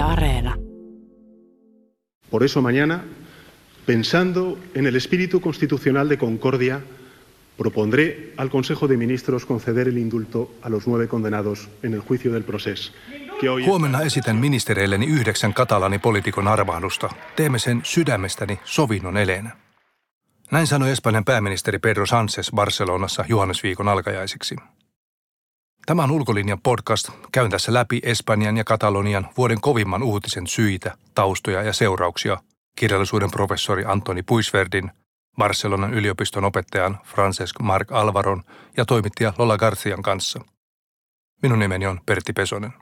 Yle Areena. Por eso mañana, pensando en el espíritu constitucional de concordia, propondré al Consejo de Ministros conceder el indulto a los 9 condenados en el juicio del Procés. Huomenna esitän ministereilleni 9 katalanipoliitikon armahdusta. Teemme sen sydämestäni sovinnon eleenä. Näin sanoi Espanjan pääministeri Pedro Sánchez Barcelonassa juhannusviikon alkajaisiksi. Tämä on Ulkolinjan podcast. Käyn tässä läpi Espanjan ja Katalonian vuoden kovimman uutisen syitä, taustoja ja seurauksia kirjallisuuden professori Antoni Puigvertin, Barcelonan yliopiston opettajan Francesc Marc Álvaron ja toimittaja Lola Garcian kanssa. Minun nimeni on Pertti Pesonen.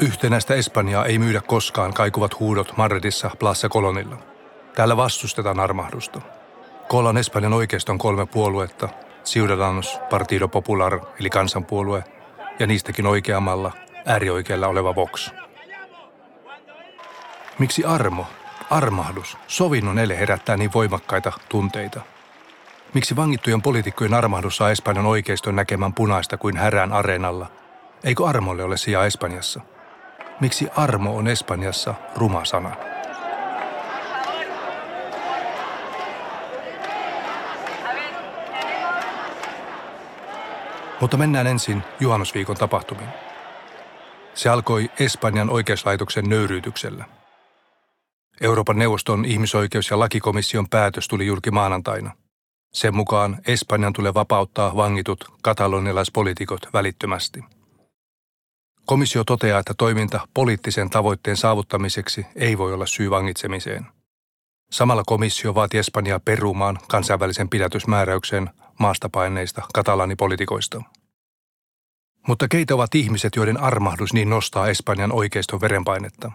Yhtenäistä Espanjaa ei myydä koskaan kaikuvat huudot Madridissa Plaza Colónilla. Täällä vastustetaan armahdusta. Koolla on Espanjan oikeiston 3 puoluetta, Ciudadanos, Partido Popular eli kansanpuolue, ja niistäkin oikeammalla, äärioikealla oleva Vox. Miksi armo, armahdus, sovinnon ele herättää niin voimakkaita tunteita? Miksi vangittujen poliitikkojen armahdus saa Espanjan oikeiston näkemään punaista kuin härän areenalla? Eikö armolle ole sijaa Espanjassa? Miksi armo on Espanjassa ruma sana? Mutta mennään ensin juhannusviikon tapahtumiin. Se alkoi Espanjan oikeuslaitoksen nöyryytyksellä. Euroopan neuvoston ihmisoikeus- ja lakikomission päätös tuli julki maanantaina. Sen mukaan Espanjan tulee vapauttaa vangitut katalonialaispoliitikot välittömästi. Komissio toteaa, että toiminta poliittisen tavoitteen saavuttamiseksi ei voi olla syy vangitsemiseen. Samalla komissio vaati Espanjaa perumaan kansainvälisen pidätysmääräyksen maasta paenneista katalanipoliitikoista. Mutta keitä ovat ihmiset, joiden armahdus niin nostaa Espanjan oikeiston verenpainetta?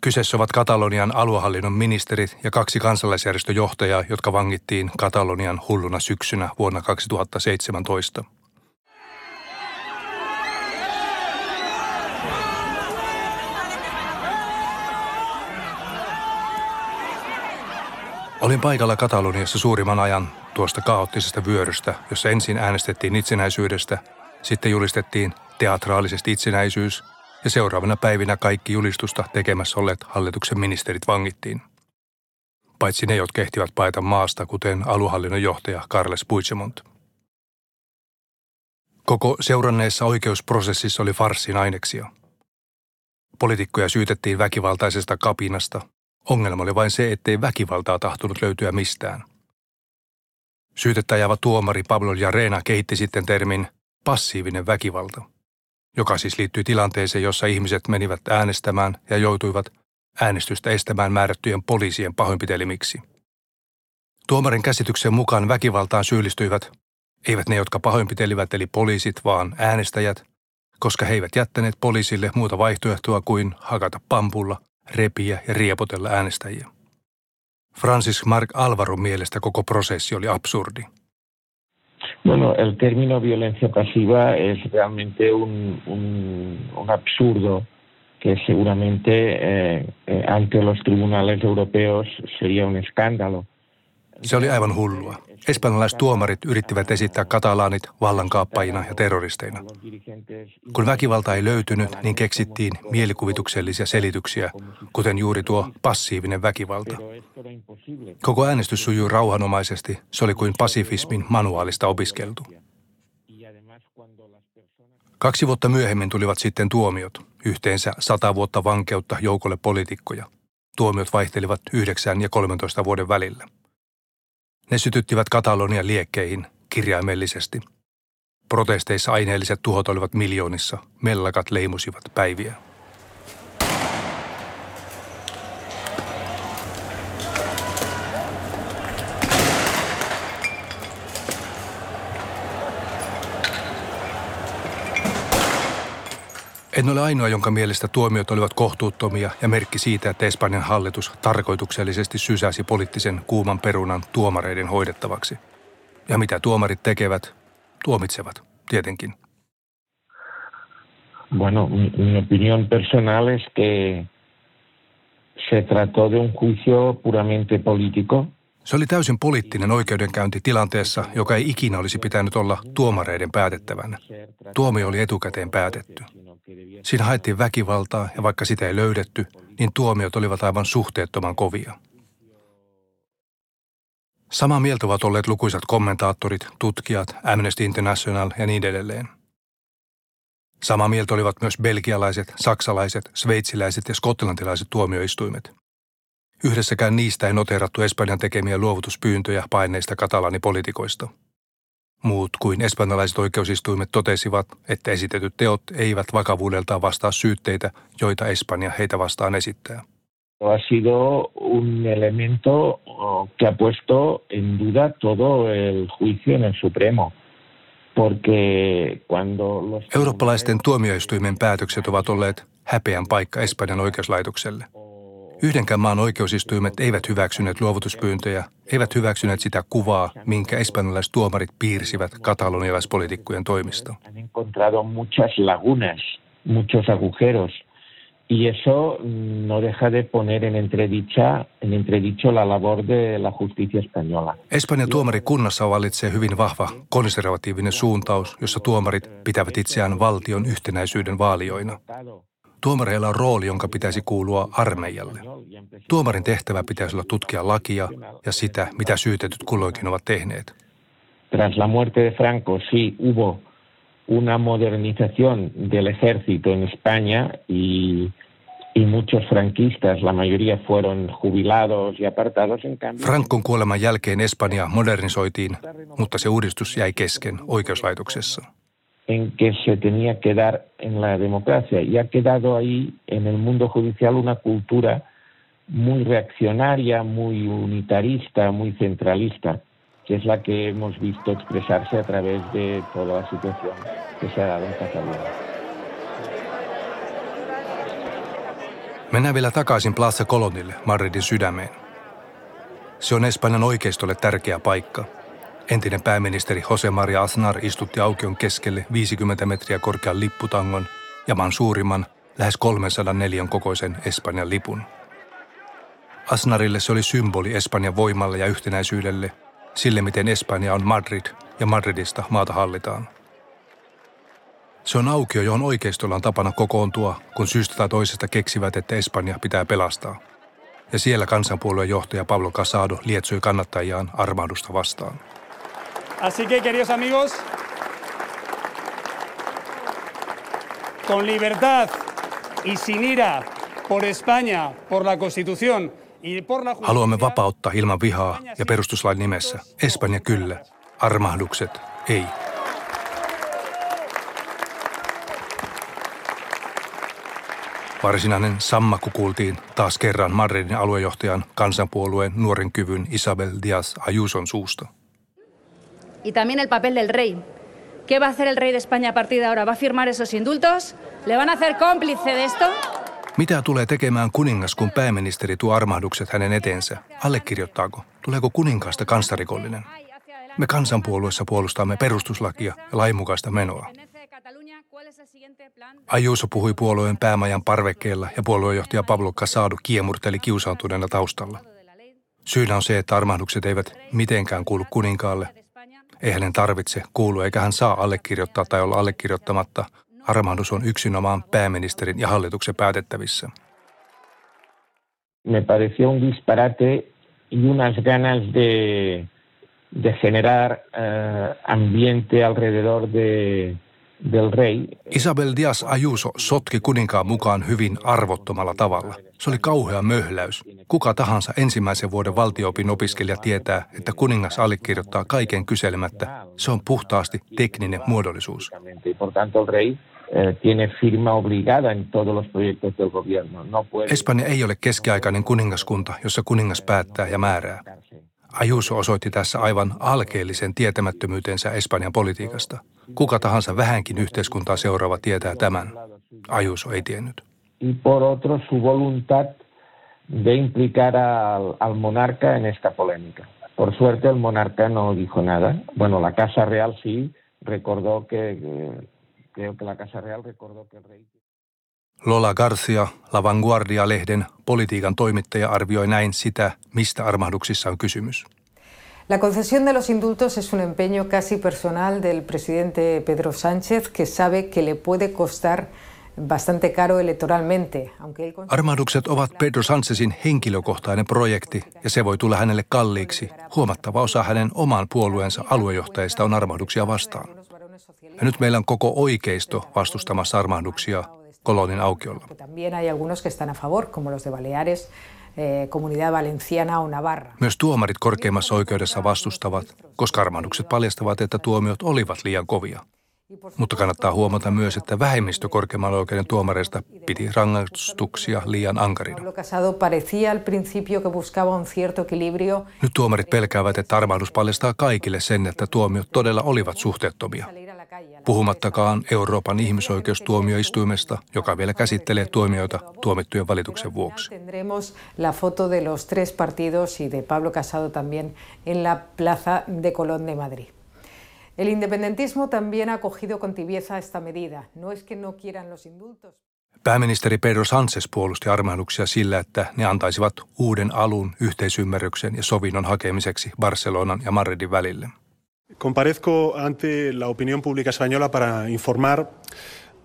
Kyseessä ovat Katalonian aluehallinnon ministerit ja 2 kansalaisjärjestöjohtajaa, jotka vangittiin Katalonian hulluna syksynä vuonna 2017. Olin paikalla Kataloniassa suurimman ajan tuosta kaoottisesta vyörystä, jossa ensin äänestettiin itsenäisyydestä, sitten julistettiin teatraalisesti itsenäisyys ja seuraavana päivinä kaikki julistusta tekemässä olleet hallituksen ministerit vangittiin. Paitsi ne, jotka ehtivät paeta maasta, kuten aluehallinnon johtaja Carles Puigdemont. Koko seuranneessa oikeusprosessissa oli farssin aineksia. Poliitikkoja syytettiin väkivaltaisesta kapinasta. Ongelma oli vain se, ettei väkivaltaa tahtonut löytyä mistään. Syytettäjävä tuomari Pablo Jarena kehitti sitten termin passiivinen väkivalta, joka siis liittyy tilanteeseen, jossa ihmiset menivät äänestämään ja joutuivat äänestystä estämään määrättyjen poliisien pahoinpitelemiksi. Tuomarin käsityksen mukaan väkivaltaan syyllistyivät eivät ne, jotka pahoinpitelivät eli poliisit, vaan äänestäjät, koska he eivät jättäneet poliisille muuta vaihtoehtoa kuin hakata pampulla, repiä ja riepotella äänestäjiä. Francesc Marc Álvaron mielestä koko prosessi oli absurdi. Bueno, el término violencia pasiva es realmente un absurdo que seguramente ante los tribunales europeos sería un escándalo. Se oli aivan hullua. Espanjalaiset tuomarit yrittivät esittää katalaanit vallankaappaina ja terroristeina. Kun väkivalta ei löytynyt, niin keksittiin mielikuvituksellisia selityksiä, kuten juuri tuo passiivinen väkivalta. Koko äänestys sujui rauhanomaisesti, se oli kuin pasifismin manuaalista opiskeltu. 2 vuotta myöhemmin tulivat sitten tuomiot, yhteensä 100 vuotta vankeutta joukolle poliitikkoja. Tuomiot vaihtelivat 9 ja 13 vuoden välillä. Ne sytyttivät Katalonian liekkeihin kirjaimellisesti. Protesteissa aineelliset tuhot olivat miljoonissa, mellakat leimusivat päiviä. En ole ainoa, jonka mielestä tuomiot olivat kohtuuttomia ja merkki siitä, että Espanjan hallitus tarkoituksellisesti sysäsi poliittisen kuuman perunan tuomareiden hoidettavaksi. Ja mitä tuomarit tekevät? Tuomitsevat, tietenkin. Bueno, mi opinión personal es que se trató de un juicio puramente político. Se oli täysin poliittinen oikeudenkäynti tilanteessa, joka ei ikinä olisi pitänyt olla tuomareiden päätettävänä. Tuomio oli etukäteen päätetty. Siinä haettiin väkivaltaa ja vaikka sitä ei löydetty, niin tuomiot olivat aivan suhteettoman kovia. Samaa mieltä ovat olleet lukuisat kommentaattorit, tutkijat, Amnesty International ja niin edelleen. Samaa mieltä olivat myös belgialaiset, saksalaiset, sveitsiläiset ja skotlantilaiset tuomioistuimet. Yhdessäkään niistä ei noteerattu Espanjan tekemiä luovutuspyyntöjä paineista katalaanipoliitikoista. Muut kuin espanjalaiset oikeusistuimet totesivat, että esitetyt teot eivät vakavuudeltaan vastaa syytteitä, joita Espanja heitä vastaan esittää. Ha sido un elemento que ha puesto en duda todo el juicio en el Supremo. Eurooppalaisten tuomioistuimen päätökset ovat olleet häpeän paikka Espanjan oikeuslaitokselle. Yhdenkään maan oikeusistuimet eivät hyväksyneet luovutuspyyntöjä, eivät hyväksyneet sitä kuvaa, minkä espanjalaiset tuomarit piirsivät katalonialaispoliitikkojen toimista. Y eso no deja de poner en entredicho la labor de la justicia española. Espanjan tuomarikunnassa vallitsee hyvin vahva konservatiivinen suuntaus, jossa tuomarit pitävät itseään valtion yhtenäisyyden vaalijoina. Tuomareilla on rooli, jonka pitäisi kuulua armeijalle. Tuomarin tehtävä pitäisi olla tutkia lakia ja sitä, mitä syytetyt kulloinkin ovat tehneet. Tras la muerte de Franco, sí, hubo una modernización del ejército en España y muchos franquistas, la mayoría fueron jubilados y apartados en cambio. Francon kuoleman jälkeen Espanja modernisoitiin, mutta se uudistus jäi kesken oikeuslaitoksessa. En que se tenía que dar en la democracia y ha quedado ahí en el mundo judicial una cultura muy reaccionaria, muy unitarista, muy centralista. Que es la que hemos visto expresarse a través de toda la situación que se ha dado en Catalonia. Mennään vielä takaisin Plaza Colónille, Madridin sydämeen. Se on Espanjan oikeistolle tärkeä paikka. Entinen pääministeri José María Aznar istutti aukion keskelle 50 metriä korkean lipputangon ja maan suurimman, lähes 304 kokoisen Espanjan lipun. Aznarille se oli symboli Espanjan voimalle ja yhtenäisyydelle, sille, miten Espanja on Madrid ja Madridista maata hallitaan. Se on aukio, johon oikeistolla on tapana kokoontua, kun syystä tai toisesta keksivät, että Espanja pitää pelastaa. Ja siellä kansanpuolueen johtaja Pablo Casado lietsoi kannattajiaan armahdusta vastaan. Así que, queridos amigos, con libertad y sin ira por España, por la Constitución, haluamme vapautta ilman vihaa ja perustuslain nimessä. Espanja kyllä, armahdukset ei. Varsinainen sammakku kuultiin taas kerran Madridin aluejohtajan kansanpuolueen nuoren kyvyn Isabel Díaz Ayuson suusta. Y también el papel del rey. ¿Qué va a hacer el rey de España a partir de ahora? ¿Va a firmar esos indultos? ¿Le van a hacer cómplice de esto? Mitä tulee tekemään kuningas, kun pääministeri tuo armahdukset hänen eteensä? Allekirjoittaako? Tuleeko kuninkaasta kansarikollinen? Me kansanpuolueessa puolustamme perustuslakia ja lainmukaista menoa. Ayuso puhui puolueen päämajan parvekkeella ja puoluejohtaja Pablo Casado kiemurteli kiusaantuneena taustalla. Syynä on se, että armahdukset eivät mitenkään kuulu kuninkaalle. Ei hänen tarvitse kuulua eikä hän saa allekirjoittaa tai olla allekirjoittamatta. Armahdus on yksinomaan pääministerin ja hallituksen päätettävissä. Me pareció un disparate y unas ganas de generar ambiente alrededor del rey. Isabel Díaz Ayuso sotki kuninkaan mukaan hyvin arvottomalla tavalla. Se oli kauhea möhläys. Kuka tahansa ensimmäisen vuoden valtio-opin opiskelija tietää, että kuningas allekirjoittaa kaiken kyselemättä. Se on puhtaasti tekninen muodollisuus. Espanja ei ole keskiaikainen kuningaskunta, jossa kuningas päättää ja määrää. Ayuso osoitti tässä aivan alkeellisen tietämättömyytensä Espanjan politiikasta. Kuka tahansa vähänkin yhteiskuntaa seuraava tietää tämän. Ayuso ei tiennyt. Lola García, La Vanguardia-lehden politiikan toimittaja arvioi näin sitä, mistä armahduksissa on kysymys. La concesión de los indultos es un empeño casi personal del presidente Pedro Sánchez, que sabe que le puede costar bastante caro electoralmente. Armahdukset ovat Pedro Sanchezin henkilökohtainen projekti, ja se voi tulla hänelle kalliiksi. Huomattava osa hänen oman puolueensa aluejohtajista on armahduksia vastaan. Ja nyt meillä on koko oikeisto vastustamassa armahduksia Kolonin aukiolla. Myös tuomarit korkeimmassa oikeudessa vastustavat, koska armahdukset paljastavat, että tuomiot olivat liian kovia. Mutta kannattaa huomata myös, että vähemmistö korkeimman oikeuden tuomareista piti rangaistuksia liian ankarina. Nyt tuomarit pelkäävät, että armahdus paljastaa kaikille sen, että tuomiot todella olivat suhteettomia. Puhumattakaan Euroopan ihmisoikeustuomioistuimesta, joka vielä käsittelee tuomioita tuomittujen valituksen vuoksi. Tendremos la foto de los tres partidos y de Pablo Casado también en la Plaza de Colón de Madrid. El independentismo también ha acogido con tibieza esta medida. No es que no quieran los indultos. Pääministeri Pedro Sánchez puolusti armahduksia sillä, että ne antaisivat uuden alun yhteisymmärryksen ja sovinnon hakemiseksi Barcelonan ja Madridin välille. Comparezco ante la opinión pública española para informar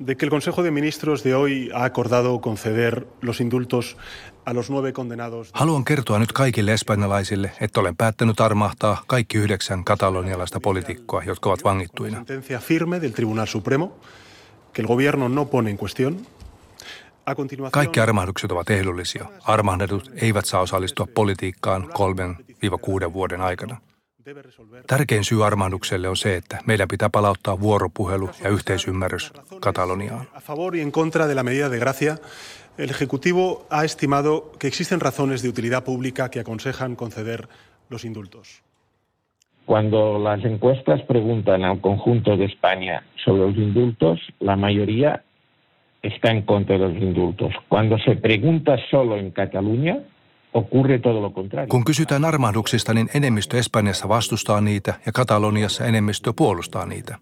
de que el Consejo de Ministros de hoy ha acordado conceder los indultos a los 9 condenados. Haluan kertoa nyt kaikille espanjalaisille, että olen päättänyt armahtaa kaikki 9 katalonialaista poliitikkoa, jotka ovat vangittuina. Sentencia firme del Tribunal Supremo que el gobierno no pone en cuestión. Kaikki armahdukset ovat ehdollisia. Armahdetut eivät saa osallistua politiikkaan 3-6 vuoden aikana. Tärkein syy armahdukselle on se, että meidän pitää palauttaa vuoropuhelu ja yhteisymmärrys Kataloniaan. A favor y en contra de la medida de gracia, el Ejecutivo ha estimado que existen razones de utilidad pública que aconsejan conceder los indultos. Cuando las encuestas preguntan al conjunto de España sobre los indultos, la mayoría está en contra de los indultos. Cuando se pregunta solo en Cataluña, kun kysytään armahduksista, niin enemmistö Espanjassa vastustaa niitä ja Kataloniassa enemmistö puolustaa niitä.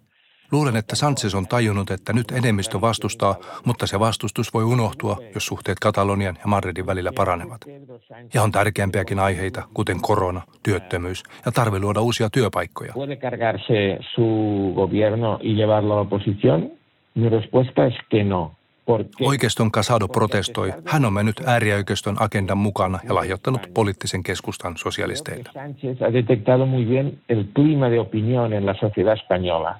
Luulen, että Sánchez on tajunnut, että nyt enemmistö vastustaa, mutta se vastustus voi unohtua, jos suhteet Katalonian ja Madridin välillä paranevat. Ja on tärkeämpiäkin aiheita, kuten korona, työttömyys ja tarve luoda uusia työpaikkoja. Oikeiston Casado protestoi. Hän on mennyt äärioikeiston agendan mukana ja lahjoittanut poliittisen keskustan sosialisteille. Sánchez ha detectado muy bien el clima de opinión en la sociedad española.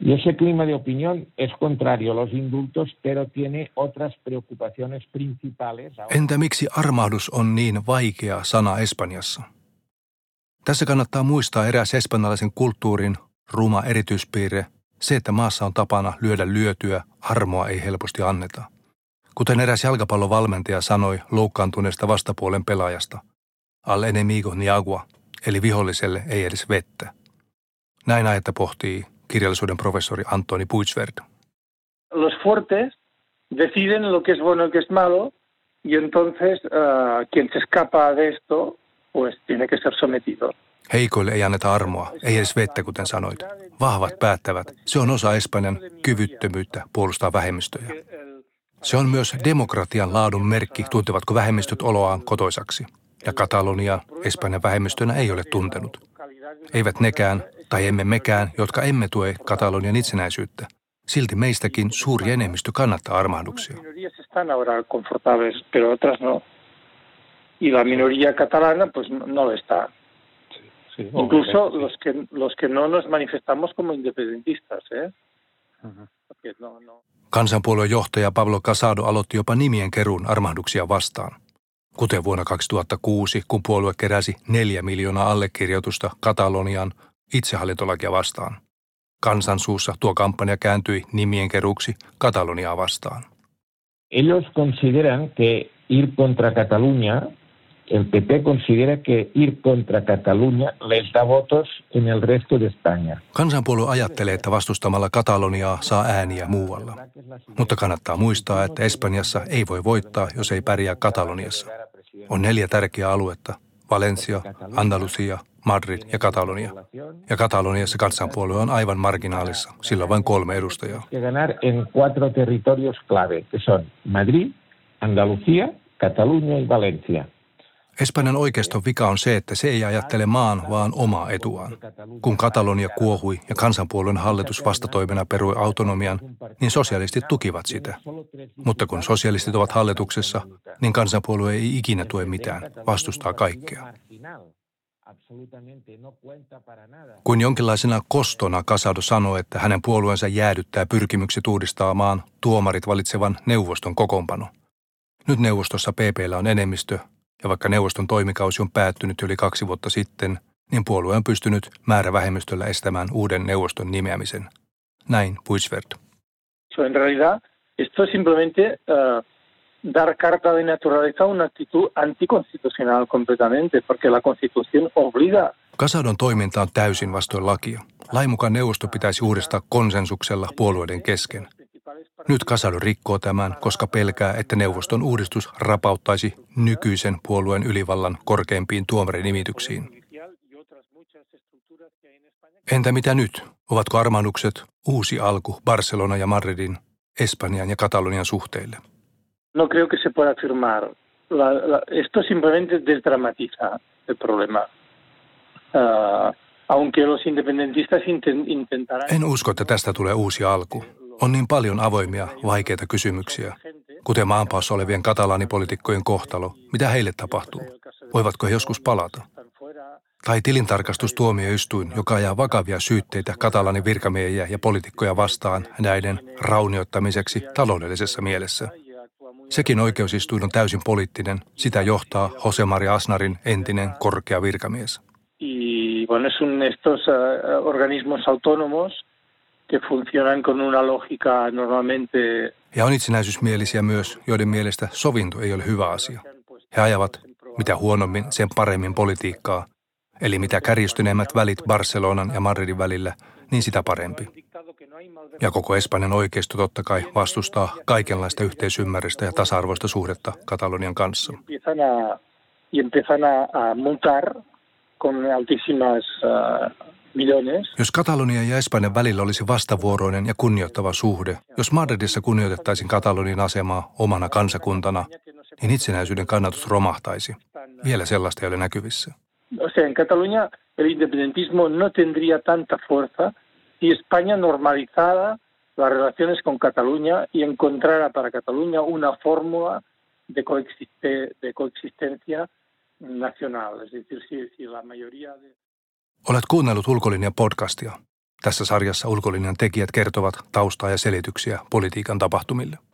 Y ese clima de opinión es contrario a los indultos, pero tiene otras preocupaciones principales. Entä miksi armahdus on niin vaikea sana Espanjassa? Tässä kannattaa muistaa eräs espanjalaisen kulttuurin ruma erityispiirre. Se, että maassa on tapana lyödä lyötyä, armoa ei helposti anneta. Kuten eräs jalkapallovalmentaja sanoi loukkaantuneesta vastapuolen pelaajasta, al enemigo ni agua, eli viholliselle ei edes vettä. Näin aihetta pohtii kirjallisuuden professori Antoni Puigvert. Los fuertes deciden lo que es bueno y lo que es malo, y entonces quien se escapa de esto, pues tiene que ser sometido. Heikoille ei anneta armoa, ei edes vettä, kuten sanoit. Vahvat päättävät. Se on osa Espanjan kyvyttömyyttä puolustaa vähemmistöjä. Se on myös demokratian laadun merkki, tuntevatko vähemmistöt oloaan kotoisaksi. Ja Katalonia Espanjan vähemmistönä ei ole tuntenut. Eivät nekään, tai emme mekään, jotka emme tue Katalonian itsenäisyyttä. Silti meistäkin suuri enemmistö kannattaa armahduksia. Incluso los que no nos manifestamos como independentistas, Kansanpuolueen johtaja Pablo Casado aloitti jopa nimien keruun armahduksia vastaan. Kuten vuonna 2006, kun puolue keräsi 4 miljoonaa allekirjoitusta Katalonian itsehallintolakia vastaan. Kansan suussa tuo kampanja kääntyi nimien keruuksi Kataloniaa vastaan. Ellos consideran que ir contra Cataluña. El PP considera que ir contra Cataluña les da votos en el resto de España. Kansanpuolue ajattelee, että vastustamalla Kataloniaa saa ääniä muualla. Mutta kannattaa muistaa, että Espanjassa ei voi voittaa, jos ei pärjää Kataloniassa. On 4 tärkeää aluetta: Valencia, Andalusia, Madrid ja Katalonia. Ja Kataloniassa kansanpuolue on aivan marginaalissa, sillä on vain 3 edustajaa. Ganar en 4 territorios clave, que son Madrid, Andalucía, Cataluña y Valencia. Espanjan oikeiston vika on se, että se ei ajattele maan, vaan omaa etuaan. Kun Katalonia kuohui ja kansanpuolueen hallitus vastatoimena perui autonomian, niin sosialistit tukivat sitä. Mutta kun sosialistit ovat hallituksessa, niin kansanpuolue ei ikinä tue mitään, vastustaa kaikkea. Kun jonkinlaisena kostona Casado sanoi, että hänen puolueensa jäädyttää pyrkimykset uudistaa maan tuomarit valitsevan neuvoston kokoonpano. Nyt neuvostossa PP:llä on enemmistö, ja vaikka neuvoston toimikausi on päättynyt yli 2 vuotta sitten, niin puolue on pystynyt määrävähemmistöllä estämään uuden neuvoston nimeämisen. Näin Puigvert. So en realidad, esto es simplemente dar carta de naturaleza una actitud anticonstitucional completamente, porque la Constitución obliga. Casadon toiminta on täysin vastoin lakia. Lain mukaan neuvosto pitäisi uudistaa konsensuksella puolueiden kesken. Nyt Casado rikkoo tämän, koska pelkää, että neuvoston uudistus rapauttaisi nykyisen puolueen ylivallan korkeimpiin tuomarinimityksiin. Entä mitä nyt? Ovatko armahdukset uusi alku Barcelona ja Madridin, Espanjan ja Katalonian suhteille? No creo que se pueda afirmar. Esto simplemente desdramatiza el problema. Aunque los independentistas intentarán... En usko, että tästä tulee uusi alku. On niin paljon avoimia, vaikeita kysymyksiä, kuten maanpaossa olevien katalaanipolitiikkojen kohtalo. Mitä heille tapahtuu? Voivatko he joskus palata? Tai tilintarkastustuomioistuin, joka ajaa vakavia syytteitä katalaanin virkamiehiä ja poliitikkoja vastaan näiden raunioittamiseksi taloudellisessa mielessä. Sekin oikeusistuin on täysin poliittinen. Sitä johtaa José María Aznarin entinen korkea virkamies. Y bueno, es un estos organismos autónomos que funcionan con una lógica normalmente. Ja on itsenäisyysmielisiä myös, joiden mielestä sovinto ei ole hyvä asia. He ajavat mitä huonommin, sen paremmin politiikkaa. Eli mitä kärjistyneemmät välit Barcelonan ja Madridin välillä, niin sitä parempi. Ja koko Espanjan oikeisto totta kai vastustaa kaikenlaista yhteisymmärrystä ja tasa-arvoista suhdetta Katalonian kanssa. Jos Katalonian ja Espanjan välillä olisi vastavuoroinen ja kunnioittava suhde, jos Madridissa kunnioitettaisiin Katalonian asemaa omana kansakuntana, niin itsenäisyyden kannatus romahtaisi. Vielä sellaista ei ole näkyvissä. En Cataluña el independentismo no tendría tanta fuerza si España normalizara las relaciones con Cataluña y encontrara para Cataluña una fórmula de coexistencia nacional. Es decir, si la mayoría de... Olet kuunnellut Ulkolinjan podcastia. Tässä sarjassa Ulkolinjan tekijät kertovat taustaa ja selityksiä politiikan tapahtumille.